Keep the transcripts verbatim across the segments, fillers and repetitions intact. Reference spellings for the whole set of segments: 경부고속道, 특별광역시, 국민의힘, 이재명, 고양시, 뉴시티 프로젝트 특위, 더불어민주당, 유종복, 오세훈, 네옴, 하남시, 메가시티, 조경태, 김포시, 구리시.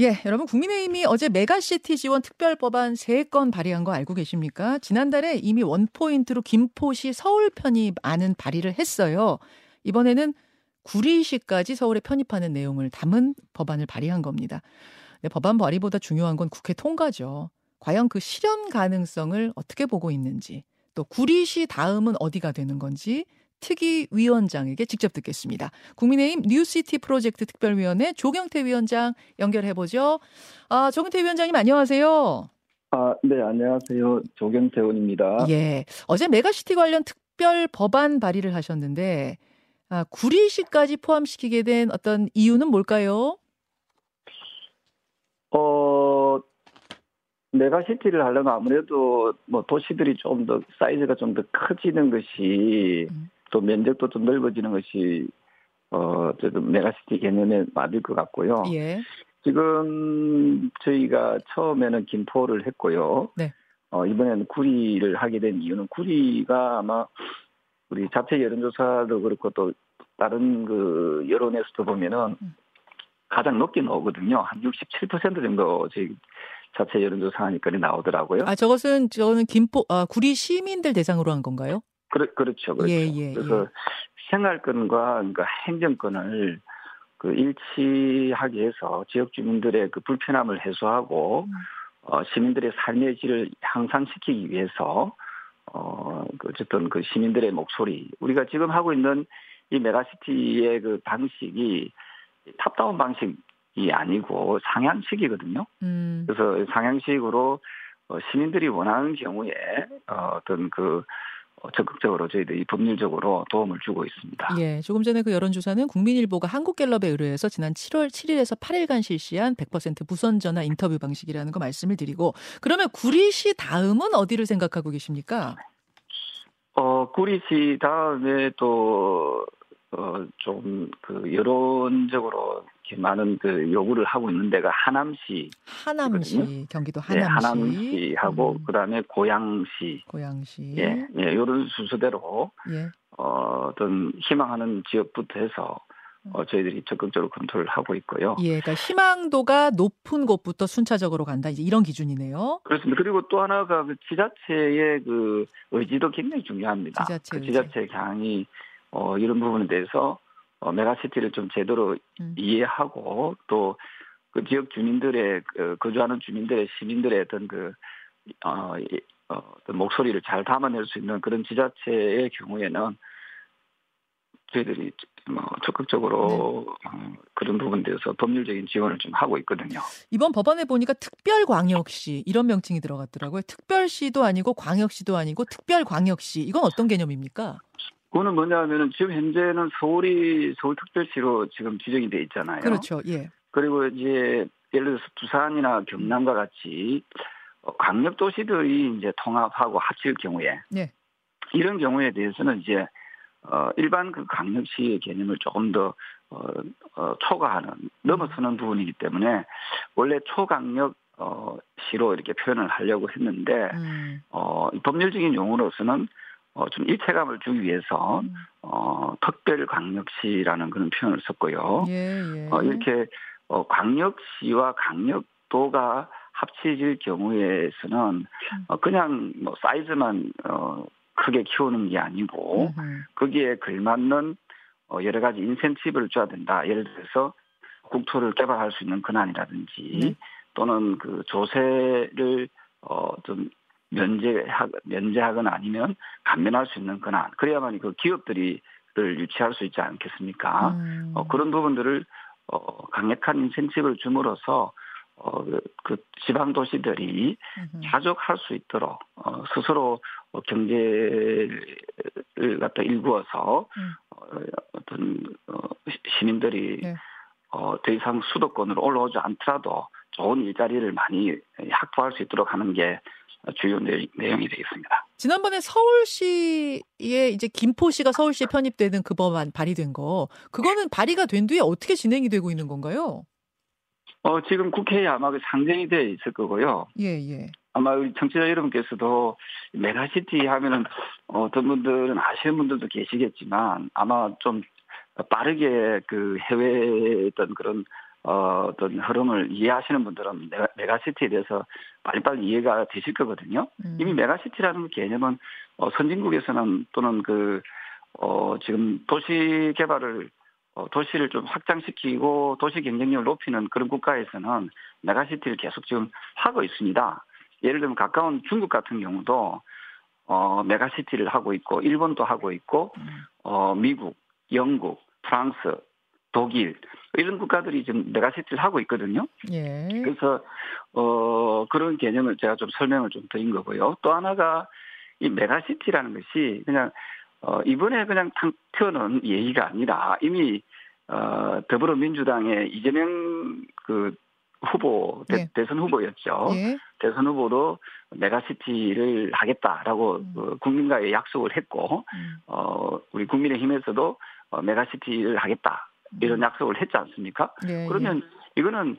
예, 여러분 국민의힘이 어제 메가시티 지원 특별법안 세 건 발의한 거 알고 계십니까? 지난달에 이미 원포인트로 김포시 서울 편입 안은 발의를 했어요. 이번에는 구리시까지 서울에 편입하는 내용을 담은 법안을 발의한 겁니다. 네, 법안 발의보다 중요한 건 국회 통과죠. 과연 그 실현 가능성을 어떻게 보고 있는지, 또 구리시 다음은 어디가 되는 건지 특위위원장에게 직접 듣겠습니다. 국민의힘 뉴시티 프로젝트 특별위원회 조경태 위원장 연결해보죠. 아, 조경태 위원장님 안녕하세요. 아, 네, 안녕하세요. 조경태 의원입니다. 예, 어제 메가시티 관련 특별 법안 발의를 하셨는데 아, 구리시까지 포함시키게 된 어떤 이유는 뭘까요? 어... 메가시티를 하려면 아무래도 뭐 도시들이 좀 더 사이즈가 좀 더 커지는 것이 또 면적도 좀 넓어지는 것이 어 조금 메가시티 개념에 맞을 것 같고요. 예. 지금 저희가 처음에는 김포를 했고요. 네. 어 이번에는 구리를 하게 된 이유는 구리가 아마 우리 자체 여론조사도 그렇고 또 다른 그 여론에서도 보면은 가장 높게 나오거든요. 한 육십칠 퍼센트 정도 저희 자체 여론조사 하니까이 나오더라고요. 아, 저것은 저는 김포 아, 구리 시민들 대상으로 한 건가요? 그러, 그렇죠, 그렇죠. 예, 예, 그래서 예. 생활권과 그러니까 행정권을 그 일치하게 해서 지역 주민들의 그 불편함을 해소하고 음. 어, 시민들의 삶의 질을 향상시키기 위해서 어, 어쨌든 그 시민들의 목소리, 우리가 지금 하고 있는 이 메가시티의 그 방식이 탑다운 방식. 이 아니고 상향식이거든요. 음. 그래서 상향식으로 시민들이 원하는 경우에 어떤 그 적극적으로 저희들이 법률적으로 도움을 주고 있습니다. 예, 조금 전에 그 여론조사는 국민일보가 한국갤럽에 의뢰해서 지난 칠월 칠일에서 팔일간 실시한 백 퍼센트 무선 전화 인터뷰 방식이라는 거 말씀을 드리고, 그러면 구리시 다음은 어디를 생각하고 계십니까? 어, 구리시 다음에 또 어, 좀 그 여론적으로 이렇게 많은 그 요구를 하고 있는 데가 하남시. 하남시. 경기도 하남시. 네, 하남시하고 음. 그다음에 고양시. 고양시. 예, 예, 이런 순서대로 예. 어, 어떤 희망하는 지역부터 해서 어, 저희들이 적극적으로 검토를 하고 있고요. 예, 그러니까 희망도가 높은 곳부터 순차적으로 간다. 이제 이런 기준이네요. 그렇습니다. 그리고 또 하나가 그 지자체의 그 의지도 굉장히 중요합니다. 지자체 그 지자체 강이 어, 이런 부분에 대해서 어, 메가시티를 좀 제대로 음. 이해하고 또 그 지역 주민들의 그, 거주하는 주민들의 시민들의 어떤 그 어, 어, 목소리를 잘 담아낼 수 있는 그런 지자체의 경우에는 저희들이 뭐 적극적으로 네. 어, 그런 부분에 대해서 법률적인 지원을 좀 하고 있거든요. 이번 법안에 보니까 특별광역시 이런 명칭이 들어갔더라고요. 특별시도 아니고 광역시도 아니고 특별광역시, 이건 어떤 개념입니까? 그거는 뭐냐 하면은 지금 현재는 서울이 서울특별시로 지금 지정이 돼 있잖아요. 그렇죠. 예. 그리고 이제 예를 들어서 부산이나 경남과 같이 강력 도시들이 이제 통합하고 합칠 경우에 예. 이런 경우에 대해서는 이제 어 일반 그 강력시의 개념을 조금 더 어, 어 초과하는 넘어서는 부분이기 때문에 원래 초강력 어 시로 이렇게 표현을 하려고 했는데 음. 어 법률적인 용어로서는 어, 좀 일체감을 주기 위해서, 음. 어, 특별광역시라는 그런 표현을 썼고요. 예, 예. 어, 이렇게, 어, 광역시와 강력도가 합치질 경우에서는, 음. 어, 그냥, 뭐, 사이즈만, 어, 크게 키우는 게 아니고, 음. 거기에 걸맞는, 어, 여러 가지 인센티브를 줘야 된다. 예를 들어서, 국토를 개발할 수 있는 근안이라든지, 음. 또는 그 조세를, 어, 좀, 면제하, 면제하거나 아니면 감면할 수 있는 권한, 그래야만 그 기업들을 유치할 수 있지 않겠습니까? 음. 어, 그런 부분들을 어, 강력한 인센티브를 줌으로써 어, 그, 그 지방 도시들이 음. 자족할 수 있도록 어, 스스로 어, 경제를 갖다 일구어서 음. 어, 어떤 어, 시민들이 네. 어, 더 이상 수도권으로 올라오지 않더라도 좋은 일자리를 많이 확보할 수 있도록 하는 게 주요 내용이 되겠습니다. 지난번에 서울시에 이제 김포시가 서울시에 편입되는 그 법안 발의된 거, 그거는 발의가 된 뒤에 어떻게 진행이 되고 있는 건가요? 어 지금 국회에 아마 상정이 돼 있을 거고요. 예예. 예. 아마 우리 청취자 여러분께서도 메가시티 하면은 어떤 분들은 아시는 분들도 계시겠지만 아마 좀 빠르게 그 해외에 있던 그런 어, 어떤 흐름을 이해하시는 분들은 메가시티에 대해서 빨리빨리 이해가 되실 거거든요. 음. 이미 메가시티라는 개념은 어, 선진국에서는 또는 그, 어, 지금 도시 개발을, 어, 도시를 좀 확장시키고 도시 경쟁력을 높이는 그런 국가에서는 메가시티를 계속 지금 하고 있습니다. 예를 들면 가까운 중국 같은 경우도 어, 메가시티를 하고 있고, 일본도 하고 있고, 어, 미국, 영국, 프랑스, 독일, 이런 국가들이 지금 메가시티를 하고 있거든요. 예. 그래서, 어, 그런 개념을 제가 좀 설명을 좀 드린 거고요. 또 하나가 이 메가시티라는 것이 그냥, 어, 이번에 그냥 탕 튀어는 얘기가 아니라 이미, 어, 더불어민주당의 이재명 그 후보, 대, 예. 대선 후보였죠. 예. 대선 후보도 메가시티를 하겠다라고 음. 어, 국민과의 약속을 했고, 음. 어, 우리 국민의힘에서도 어, 메가시티를 하겠다. 이런 약속을 했지 않습니까? 네, 그러면 예. 이거는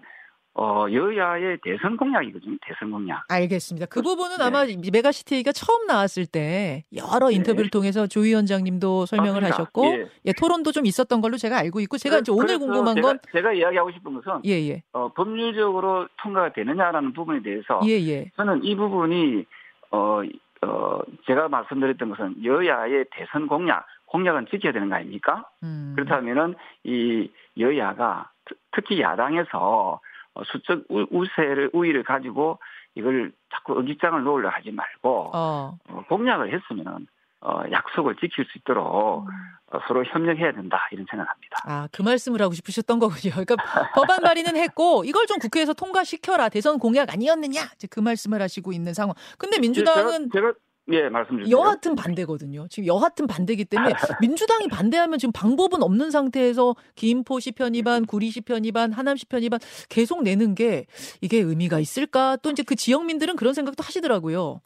어, 여야의 대선 공약이거든요. 대선 공약. 알겠습니다. 그 부분은 네. 아마 메가시티가 처음 나왔을 때 여러 인터뷰를 네. 통해서 조 위원장님도 설명을 맞습니다. 하셨고 예. 예, 토론도 좀 있었던 걸로 제가 알고 있고 제가 그, 이제 오늘 궁금한 제가, 건 제가 이야기하고 싶은 것은 예, 예. 어, 법률적으로 통과가 되느냐라는 부분에 대해서 예, 예. 저는 이 부분이 어, 어, 제가 말씀드렸던 것은 여야의 대선 공약. 공약은 지켜야 되는 거 아닙니까? 음. 그렇다면은 이 여야가 특히 야당에서 수적 우세를 우위를 가지고 이걸 자꾸 의기장을 놓으려 하지 말고 어. 어, 공약을 했으면은 어, 약속을 지킬 수 있도록 음. 어, 서로 협력해야 된다 이런 생각합니다. 아, 그 말씀을 하고 싶으셨던 거군요. 그러니까 법안 발의는 했고 이걸 좀 국회에서 통과시켜라 대선 공약 아니었느냐 이제 그 말씀을 하시고 있는 상황. 근데 민주당은 제가, 제가 예, 말씀 주세요. 여하튼 반대거든요. 지금 여하튼 반대기 때문에 민주당이 반대하면 지금 방법은 없는 상태에서 김포시 편입안, 구리시 편입안, 하남시 편입안 계속 내는 게 이게 의미가 있을까? 또 이제 그 지역민들은 그런 생각도 하시더라고요.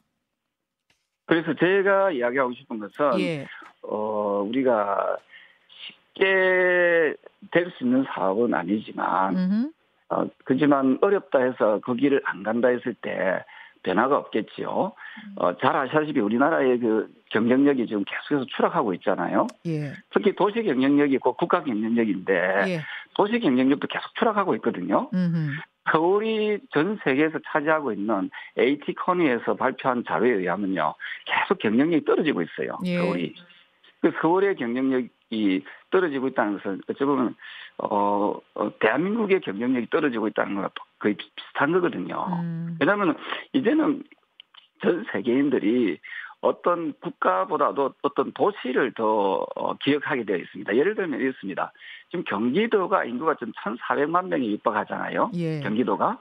그래서 제가 이야기하고 싶은 것은 예. 어, 우리가 쉽게 될 수 있는 사업은 아니지만 음흠. 어, 그지만 어렵다 해서 거기를 안 간다 했을 때 변화가 없겠지요. 어, 잘 아시다시피 우리나라의 그 경쟁력이 지금 계속해서 추락하고 있잖아요. 예. 특히 도시 경쟁력이 있고 국가 경쟁력인데 예. 도시 경쟁력도 계속 추락하고 있거든요. 음흠. 서울이 전 세계에서 차지하고 있는 에이티 커니에서 발표한 자료에 의하면요. 계속 경쟁력이 떨어지고 있어요. 예. 서울이. 그 서울의 경쟁력이 떨어지고 있다는 것은 어찌 보면 어, 어, 대한민국의 경쟁력이 떨어지고 있다는 것과 거의 비슷한 거거든요. 음. 왜냐하면 이제는 전 세계인들이 어떤 국가보다도 어떤 도시를 더 어, 기억하게 되어 있습니다. 예를 들면 이렇습니다. 지금 경기도가 인구가 좀 천사백만 명에 육박하잖아요. 예. 경기도가.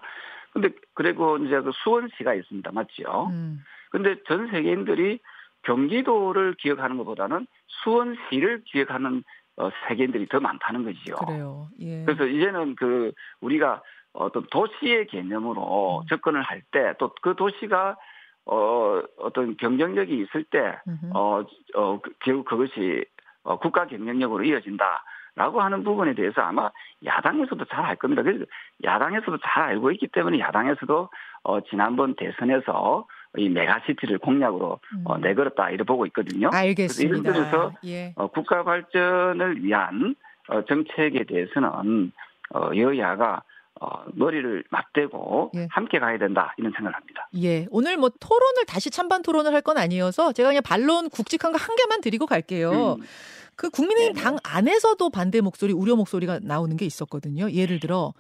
근데 그리고 이제 그 수원시가 있습니다. 맞죠? 음. 근데 전 세계인들이 경기도를 기억하는 것보다는 수원시를 기억하는 어, 세계인들이 더 많다는 거지요. 그래요. 예. 그래서 이제는 그 우리가 어떤 도시의 개념으로 음. 접근을 할 때 또 그 도시가 어, 어떤 경쟁력이 있을 때 어, 어, 결국 그것이 어, 국가 경쟁력으로 이어진다라고 하는 부분에 대해서 아마 야당에서도 잘 알 겁니다. 그래서 야당에서도 잘 알고 있기 때문에 야당에서도 어, 지난번 대선에서 이 메가시티를 공약으로 음. 어, 내걸었다 이래 보고 있거든요. 알겠습니다. 그래서 이런 데서 예. 어, 국가 발전을 위한 어, 정책에 대해서는 어, 여야가 어, 머리를 맞대고 예. 함께 가야 된다 이런 생각을 합니다. 예, 오늘 뭐 토론을 다시 찬반 토론을 할 건 아니어서 제가 그냥 반론 굵직한 거 한 개만 드리고 갈게요. 음. 그 국민의힘 네. 당 안에서도 반대 목소리, 우려 목소리가 나오는 게 있었거든요. 예를 들어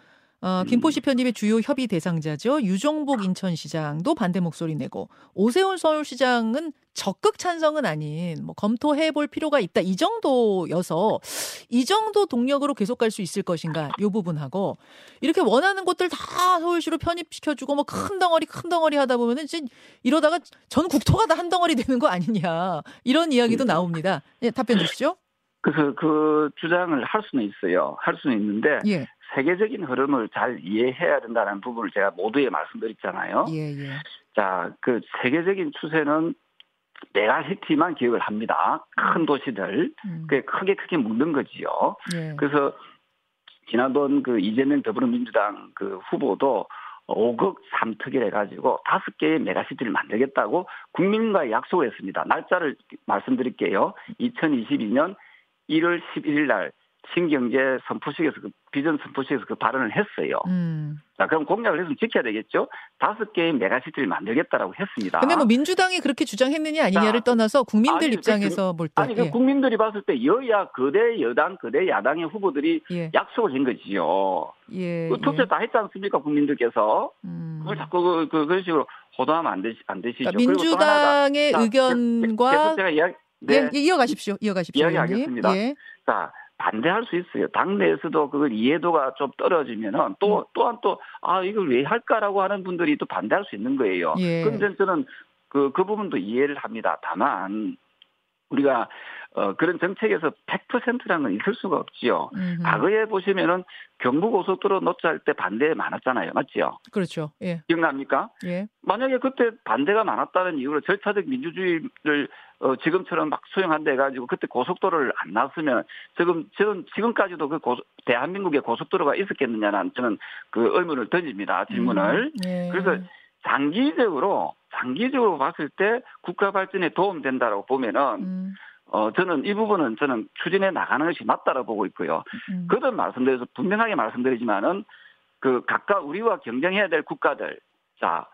어, 김포시 편입의 주요 협의 대상자죠. 유종복 인천시장도 반대 목소리 내고 오세훈 서울시장은 적극 찬성은 아닌 뭐 검토해볼 필요가 있다 이 정도여서 이 정도 동력으로 계속 갈 수 있을 것인가 이 부분하고 이렇게 원하는 곳들 다 서울시로 편입시켜주고 뭐 큰 덩어리 큰 덩어리 하다 보면은 이제 이러다가 전 국토가 다 한 덩어리 되는 거 아니냐 이런 이야기도 나옵니다. 예, 답변 주시죠. 그래서 그 주장을 할 수는 있어요. 할 수는 있는데. 예. 세계적인 흐름을 잘 이해해야 된다는 부분을 제가 모두에 말씀드렸잖아요. 예, 예. 자, 그 세계적인 추세는 메가시티만 기억을 합니다. 큰 도시들. 음. 그게 크게 크게 묶는 거지요. 예. 그래서 지난번 그 이재명 더불어민주당 그 후보도 오극 삼특일 해가지고 다섯 개의 메가시티를 만들겠다고 국민과 약속을 했습니다. 날짜를 말씀드릴게요. 이천이십이 년 일월 십일 일 날 신경제 선포식에서 그 비전 선포식에서 그 발언을 했어요. 음. 자, 그럼 공약을 했으면 지켜야 되겠죠. 다섯 개의 메가시티를 만들겠다라고 했습니다. 근데 뭐 민주당이 그렇게 주장했느냐 아니냐를 자, 떠나서 국민들 아니, 입장에서 그, 볼 때 아니 그 예. 국민들이 봤을 때 여야 거대 여당 거대 야당의 후보들이 예. 약속을 한 거지요. 예. 그 투표 예. 다 했지 않습니까 국민들께서 음. 그걸 자꾸 그, 그, 그런 식으로 호도하면 안, 되시, 안 되시죠. 그러니까 민주당의 하나, 의견과 자, 계속 제가 이야기, 네. 예, 이어가십시오. 이어가십시오. 이야기하겠습니다. 예. 자. 반대할 수 있어요. 당내에서도 그걸 이해도가 좀 떨어지면은 또, 음. 또한 또, 아, 이걸 왜 할까라고 하는 분들이 또 반대할 수 있는 거예요. 예. 그런데 저는 그, 그 부분도 이해를 합니다. 다만, 우리가, 어, 그런 정책에서 백 퍼센트라는 건 있을 수가 없지요. 음흠. 과거에 보시면은 경부고속도로 노출할 때 반대 많았잖아요. 맞지요? 그렇죠. 예. 기억납니까? 예. 만약에 그때 반대가 많았다는 이유로 절차적 민주주의를 어, 지금처럼 막 수용한다 해가지고 그때 고속도로를 안 놨으면 지금, 지금, 지금까지도 그 고소, 대한민국에 고속도로가 있었겠느냐는 저는 그 의문을 던집니다. 질문을. 음. 예. 그래서 장기적으로, 장기적으로 봤을 때 국가 발전에 도움된다라고 보면은 음. 어, 저는 이 부분은 저는 추진해 나가는 것이 맞다라고 보고 있고요. 음. 그건 말씀드려서 분명하게 말씀드리지만은 그 각각 우리와 경쟁해야 될 국가들, 자,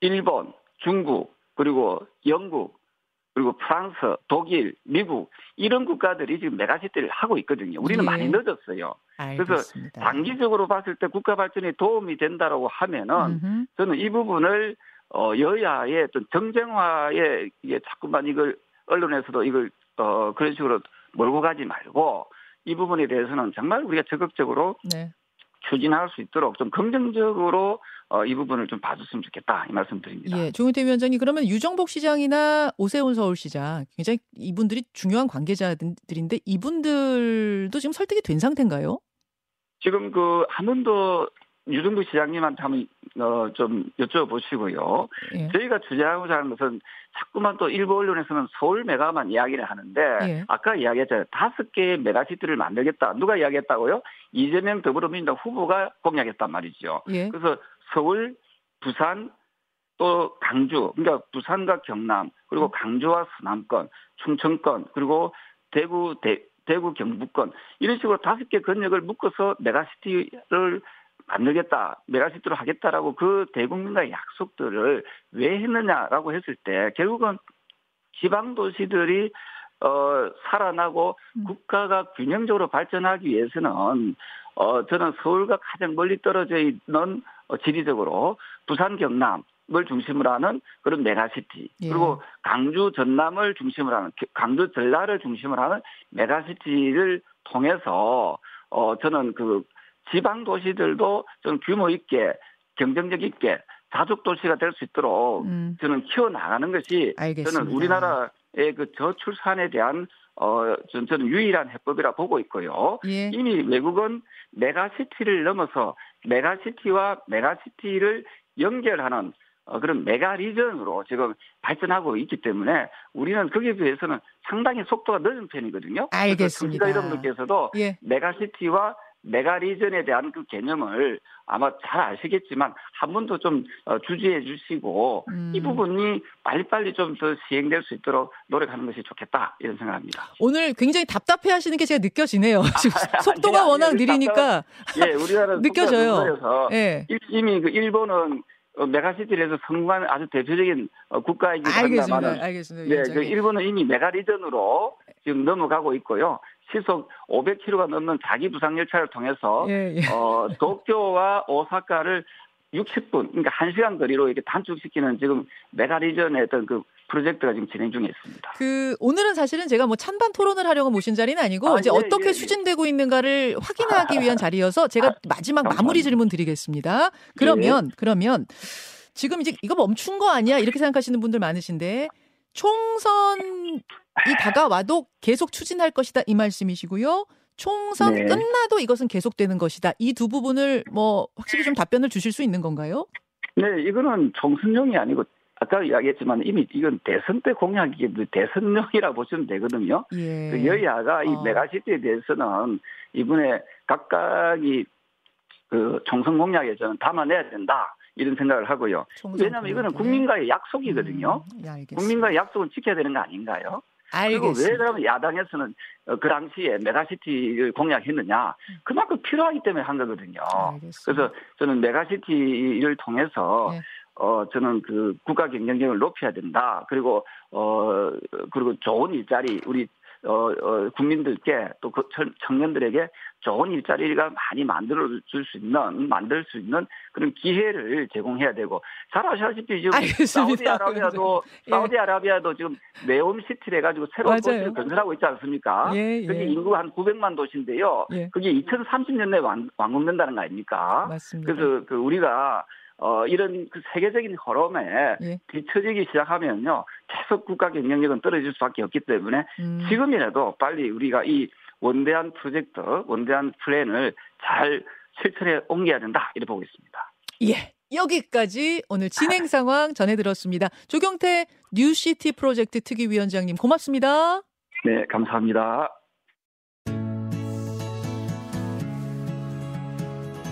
일본, 중국, 그리고 영국, 그리고 프랑스, 독일, 미국, 이런 국가들이 지금 메가시티를 하고 있거든요. 우리는 예. 많이 늦었어요. 알겠습니다. 그래서 단기적으로 봤을 때 국가 발전에 도움이 된다라고 하면은 음흠. 저는 이 부분을 어, 여야의 좀 정쟁화에 이게 자꾸만 이걸 언론에서도 이걸 어, 그런 식으로 몰고 가지 말고 이 부분에 대해서는 정말 우리가 적극적으로 네. 추진할 수 있도록 좀 긍정적으로 어, 이 부분을 좀 봐줬으면 좋겠다 이 말씀드립니다. 예, 조경태 위원장님 그러면 유종복 시장이나 오세훈 서울시장 굉장히 이분들이 중요한 관계자들인데 이분들도 지금 설득이 된 상태인가요? 지금 그 한 번도 유종복 시장님한테 한번 어, 좀 여쭤보시고요. 예. 저희가 주장하고자 하는 것은 자꾸만 또 일부 언론에서는 서울 메가만 이야기를 하는데 예. 아까 이야기했잖아요. 다섯 개의 메가시티를 만들겠다. 누가 이야기했다고요? 이재명 더불어민주당 후보가 공약했단 말이죠. 예. 그래서 서울, 부산, 또 강주, 그러니까 부산과 경남, 그리고 강주와 서남권, 충청권, 그리고 대구, 대, 대구 경북권 이런 식으로 다섯 개 권역을 묶어서 메가시티를 만들겠다, 메가시티로 하겠다라고 그 대국민과의 약속들을 왜 했느냐라고 했을 때 결국은 지방도시들이 어, 살아나고 음. 국가가 균형적으로 발전하기 위해서는 어, 저는 서울과 가장 멀리 떨어져 있는 어, 지리적으로 부산, 경남을 중심으로 하는 그런 메가시티 예. 그리고 강주, 전남을 중심으로 하는 강주, 전라를 중심으로 하는 메가시티를 통해서 어, 저는 그 지방 도시들도 좀 규모 있게 경쟁력 있게 자족 도시가 될 수 있도록 음. 저는 키워 나가는 것이 알겠습니다. 저는 우리나라의 그 저출산에 대한 어 저는 유일한 해법이라 보고 있고요. 예. 이미 외국은 메가시티를 넘어서 메가시티와 메가시티를 연결하는 어, 그런 메가리전으로 지금 발전하고 있기 때문에 우리는 거기에 비해서는 상당히 속도가 늦은 편이거든요. 알겠습니다. 그래서 여러분들께서도 예. 메가시티와 메가리전에 대한 그 개념을 아마 잘 아시겠지만 한 번 더 좀 주지해 주시고 음. 이 부분이 빨리빨리 좀 더 시행될 수 있도록 노력하는 것이 좋겠다 이런 생각합니다. 오늘 굉장히 답답해하시는 게 제가 느껴지네요. 지금 속도가 아니야, 워낙 아니야, 느리니까 예, 우리나라 느껴져요. 예. 이미 그 일본은 어, 메가시티에서 성공한 아주 대표적인 어, 국가이기도 합니다만, 네, 그 일본은 이미 메가리전으로 지금 넘어가고 있고요. 시속 오백 킬로미터가 넘는 자기 부상 열차를 통해서 예, 예. 어, 도쿄와 오사카를 육십 분, 그러니까 한 시간 거리로 이렇게 단축시키는 지금 메가리전의 어떤 그 프로젝트가 지금 진행 중에 있습니다. 그 오늘은 사실은 제가 뭐 찬반 토론을 하려고 모신 자리는 아니고 아, 이제 예, 어떻게 예, 추진되고 예. 있는가를 확인하기 위한 자리여서 제가 아, 마지막 감사합니다. 마무리 질문 드리겠습니다. 그러면 예. 그러면 지금 이제 이거 멈춘 거 아니야? 이렇게 생각하시는 분들 많으신데 총선이 다가와도 계속 추진할 것이다 이 말씀이시고요. 총선 네. 끝나도 이것은 계속되는 것이다. 이 두 부분을 뭐 확실히 좀 답변을 주실 수 있는 건가요? 네, 이거는 총선용이 아니고 아까 이야기했지만 이미 이건 대선 때 공약이기 때문에 대선용이라고 보시면 되거든요. 예. 그 여야가 이 어. 메가시티에 대해서는 이번에 각각이 그 총선 공약에 저는 담아내야 된다. 이런 생각을 하고요. 왜냐하면 이거는 국민과의 약속이거든요. 음, 국민과의 약속은 지켜야 되는 거 아닌가요? 알겠습니다. 그리고 왜 그러면 야당에서는 그 당시에 메가시티를 공약했느냐. 그만큼 필요하기 때문에 한 거거든요. 알겠습니다. 그래서 저는 메가시티를 통해서 네. 어 저는 그 국가 경쟁력을 높여야 된다. 그리고 어 그리고 좋은 일자리 우리 어, 어 국민들께 또 그 청년들에게 좋은 일자리가 많이 만들어 줄 수 있는 만들 수 있는 그런 기회를 제공해야 되고 잘 아시다시피 지금 알겠습니다. 사우디아라비아도 예. 사우디아라비아도 지금 네옴 시티를 해가지고 새로운 도시를 건설하고 있지 않습니까? 예, 예. 그게 인구가 한 구백만 도시인데요. 예. 그게 이천삼십 년에 완, 완공된다는 거 아닙니까? 맞습니다. 그래서 그 우리가 어, 이런 그 세계적인 흐름에 예. 뒤처지기 시작하면요. 계속 국가 경쟁력은 떨어질 수밖에 없기 때문에 음. 지금이라도 빨리 우리가 이 원대한 프로젝트, 원대한 플랜을 잘 실천해 옮겨야 된다. 이렇게 보고 있습니다. 예. 여기까지 오늘 진행 상황 전해 들었습니다. 조경태 뉴시티 프로젝트 특위위원장님 고맙습니다. 네, 감사합니다.